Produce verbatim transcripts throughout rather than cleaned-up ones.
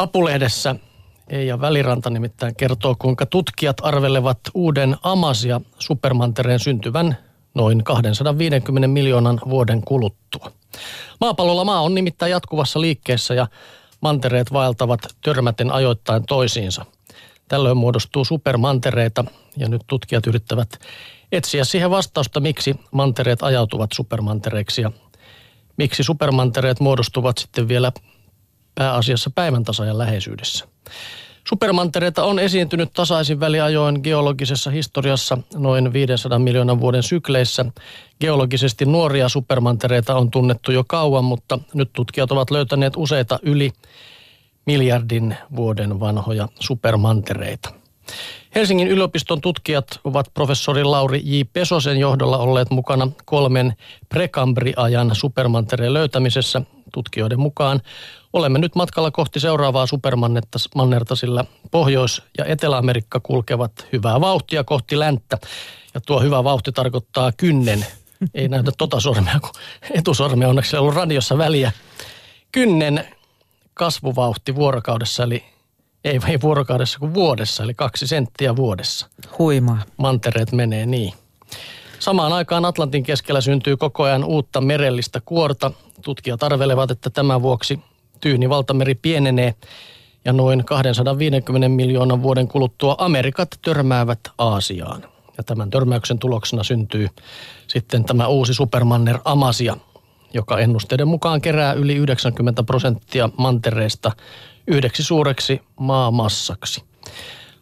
Apulehdessä Eija Väliranta nimittäin kertoo, kuinka tutkijat arvelevat uuden Amasia-supermantereen syntyvän noin kaksisataaviisikymmentä miljoonan vuoden kuluttua. Maapallolla maa on nimittäin jatkuvassa liikkeessä ja mantereet vaeltavat törmäten ajoittain toisiinsa. Tällöin muodostuu supermantereita ja nyt tutkijat yrittävät etsiä siihen vastausta, miksi mantereet ajautuvat supermantereiksi ja miksi supermantereet muodostuvat sitten vielä pääasiassa päiväntasaajan läheisyydessä. Supermantereita on esiintynyt tasaisin väliajoin geologisessa historiassa noin viisisataa miljoonan vuoden sykleissä. Geologisesti nuoria supermantereita on tunnettu jo kauan, mutta nyt tutkijat ovat löytäneet useita yli miljardin vuoden vanhoja supermantereita. Helsingin yliopiston tutkijat ovat professori Lauri J. Pesosen johdolla olleet mukana kolmen prekambriajan supermantereen löytämisessä. Tutkijoiden mukaan olemme nyt matkalla kohti seuraavaa supermannerta, sillä Pohjois- ja Etelä-Amerikka kulkevat hyvää vauhtia kohti länttä. Ja tuo hyvä vauhti tarkoittaa kynnen. Ei näytä tota sormea, kun etusormea onneksi ei ollut radiossa väliä. Kynnen kasvuvauhti vuorokaudessa, eli ei vain vuorokaudessa kuin vuodessa, eli kaksi senttiä vuodessa. Huimaa. Mantereet menee niin. Samaan aikaan Atlantin keskellä syntyy koko ajan uutta merellistä kuorta. Tutkijat arvelevat, että tämän vuoksi Tyyni valtameri pienenee ja noin kaksisataaviisikymmentä miljoonan vuoden kuluttua Amerikat törmäävät Aasiaan. Ja tämän törmäyksen tuloksena syntyy sitten tämä uusi supermanner Amasia, joka ennusteiden mukaan kerää yli yhdeksänkymmentä prosenttia mantereista yhdeksi suureksi maamassaksi.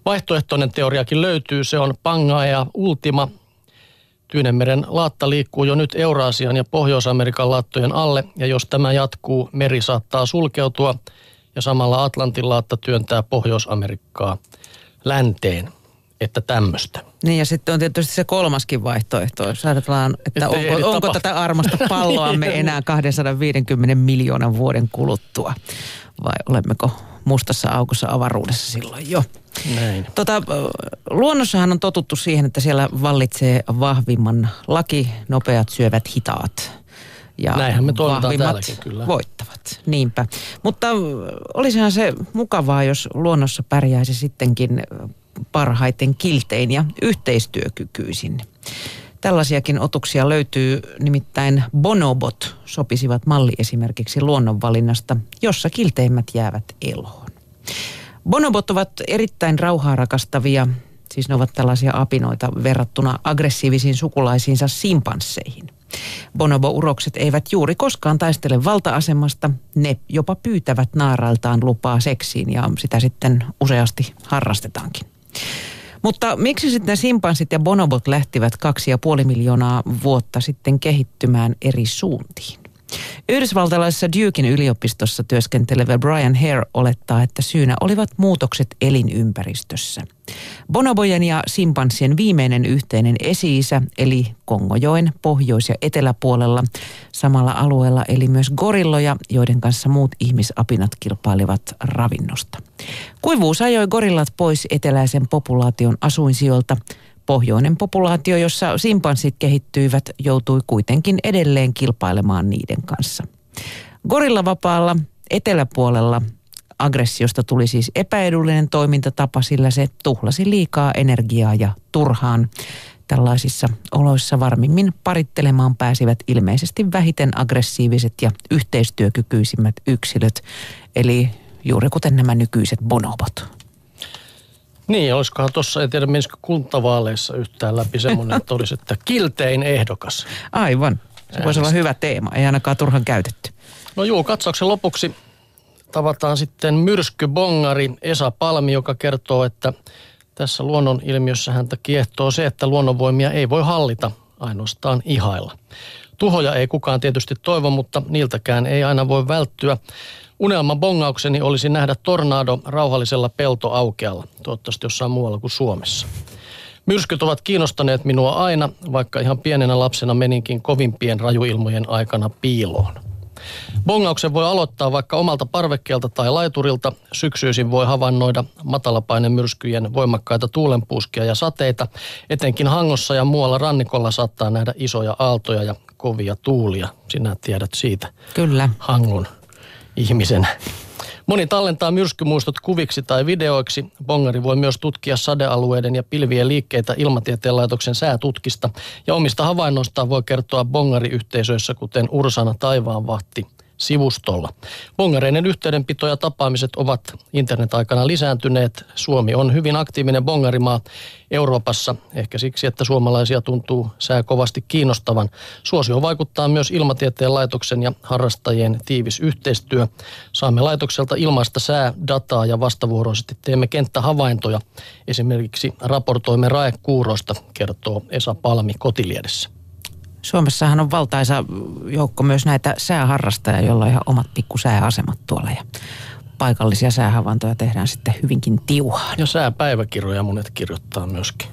Vaihtoehtoinen teoriakin löytyy, se on Pangaea Ultima. Tyynenmeren laatta liikkuu jo nyt Euraasian ja Pohjois-Amerikan laattojen alle, ja jos tämä jatkuu, meri saattaa sulkeutua, ja samalla Atlantin laatta työntää Pohjois-Amerikkaa länteen, että tämmöistä. Niin, ja sitten on tietysti se kolmaskin vaihtoehto, jos ajatellaan, että et onko, onko tätä armasta palloamme enää kaksisataaviisikymmentä miljoonan vuoden kuluttua, vai olemmeko mustassa aukossa avaruudessa silloin jo? Näin. Tota, luonnossahan on totuttu siihen, että siellä vallitsee vahvimman laki, nopeat syövät hitaat. Ja näinhän me toimitaan täälläkin kyllä. Voittavat, niinpä. Mutta olisihan se mukavaa, jos luonnossa pärjäisi sittenkin parhaiten kiltein ja yhteistyökykyisin. Tällaisiakin otuksia löytyy, nimittäin bonobot sopisivat malli esimerkiksi luonnonvalinnasta, jossa kilteimmät jäävät eloon. Bonobot ovat erittäin rauhaa rakastavia, siis ne ovat tällaisia apinoita verrattuna aggressiivisiin sukulaisiinsa simpansseihin. Bonobo-urokset eivät juuri koskaan taistele valta-asemasta, ne jopa pyytävät naarailtaan lupaa seksiin ja sitä sitten useasti harrastetaankin. Mutta miksi sitten simpanssit ja bonobot lähtivät kaksi ja puoli miljoonaa vuotta sitten kehittymään eri suuntiin? Yhdysvaltalaisessa Duken yliopistossa työskentelevä Brian Hare olettaa, että syynä olivat muutokset elinympäristössä. Bonobojen ja simpanssien viimeinen yhteinen esi-isä, eli Kongojoen pohjois- ja eteläpuolella, samalla alueella eli myös gorilloja, joiden kanssa muut ihmisapinat kilpailivat ravinnosta. Kuivuus ajoi gorillat pois eteläisen populaation asuinsijoilta. Pohjoinen populaatio, jossa simpanssit kehittyivät, joutui kuitenkin edelleen kilpailemaan niiden kanssa. Gorillavapaalla eteläpuolella aggressiosta tuli siis epäedullinen toimintatapa, sillä se tuhlasi liikaa energiaa ja turhaan. Tällaisissa oloissa varmimmin parittelemaan pääsivät ilmeisesti vähiten aggressiiviset ja yhteistyökykyisimmät yksilöt, eli juuri kuten nämä nykyiset bonobot. Niin, olisikohan tuossa, en tiedä, menisikö kuntavaaleissa yhtään läpi semmoinen, että olisi, että kiltein ehdokas. Aivan. Se voisi olla hyvä teema, ei ainakaan turhan käytetty. No juu, katsauksen lopuksi tavataan sitten myrskybongari Esa Palmi, joka kertoo, että tässä luonnonilmiössä häntä kiehtoo se, että luonnonvoimia ei voi hallita, ainoastaan ihailla. Tuhoja ei kukaan tietysti toivo, mutta niiltäkään ei aina voi välttyä. Unelman bongaukseni olisi nähdä tornado rauhallisella peltoaukealla, toivottavasti jossain muualla kuin Suomessa. Myrskyt ovat kiinnostaneet minua aina, vaikka ihan pienenä lapsena meninkin kovimpien rajuilmojen aikana piiloon. Bongauksen voi aloittaa vaikka omalta parvekkeelta tai laiturilta. Syksyisin voi havainnoida matalapainemyrskyjen voimakkaita tuulenpuuskia ja sateita. Etenkin Hangossa ja muualla rannikolla saattaa nähdä isoja aaltoja ja kovia tuulia. Sinä tiedät siitä. Kyllä. Hangon ihmisenä. Moni tallentaa myrskymuistot kuviksi tai videoiksi. Bongari voi myös tutkia sadealueiden ja pilvien liikkeitä Ilmatieteen laitoksen säätutkista. Ja omista havainnoistaan voi kertoa bongariyhteisöissä, kuten Ursana Taivaanvahti sivustolla. Bongareiden yhteydenpito ja tapaamiset ovat internet-aikana lisääntyneet. Suomi on hyvin aktiivinen bongarimaa Euroopassa, ehkä siksi, että suomalaisia tuntuu sää kovasti kiinnostavan. Suosio vaikuttaa myös Ilmatieteen laitoksen ja harrastajien tiivis yhteistyö. Saamme laitokselta ilmaista säädataa ja vastavuoroisesti teemme kenttähavaintoja. Esimerkiksi raportoimme raekuuroista, kertoo Esa Palmi Kotiliedessä. Suomessahan on valtaisa joukko myös näitä sääharrastajia, joilla on ihan omat pikkusääasemat tuolla ja paikallisia säähavaintoja tehdään sitten hyvinkin tiuhaan. Ja sääpäiväkirjoja monet kirjoittaa myöskin.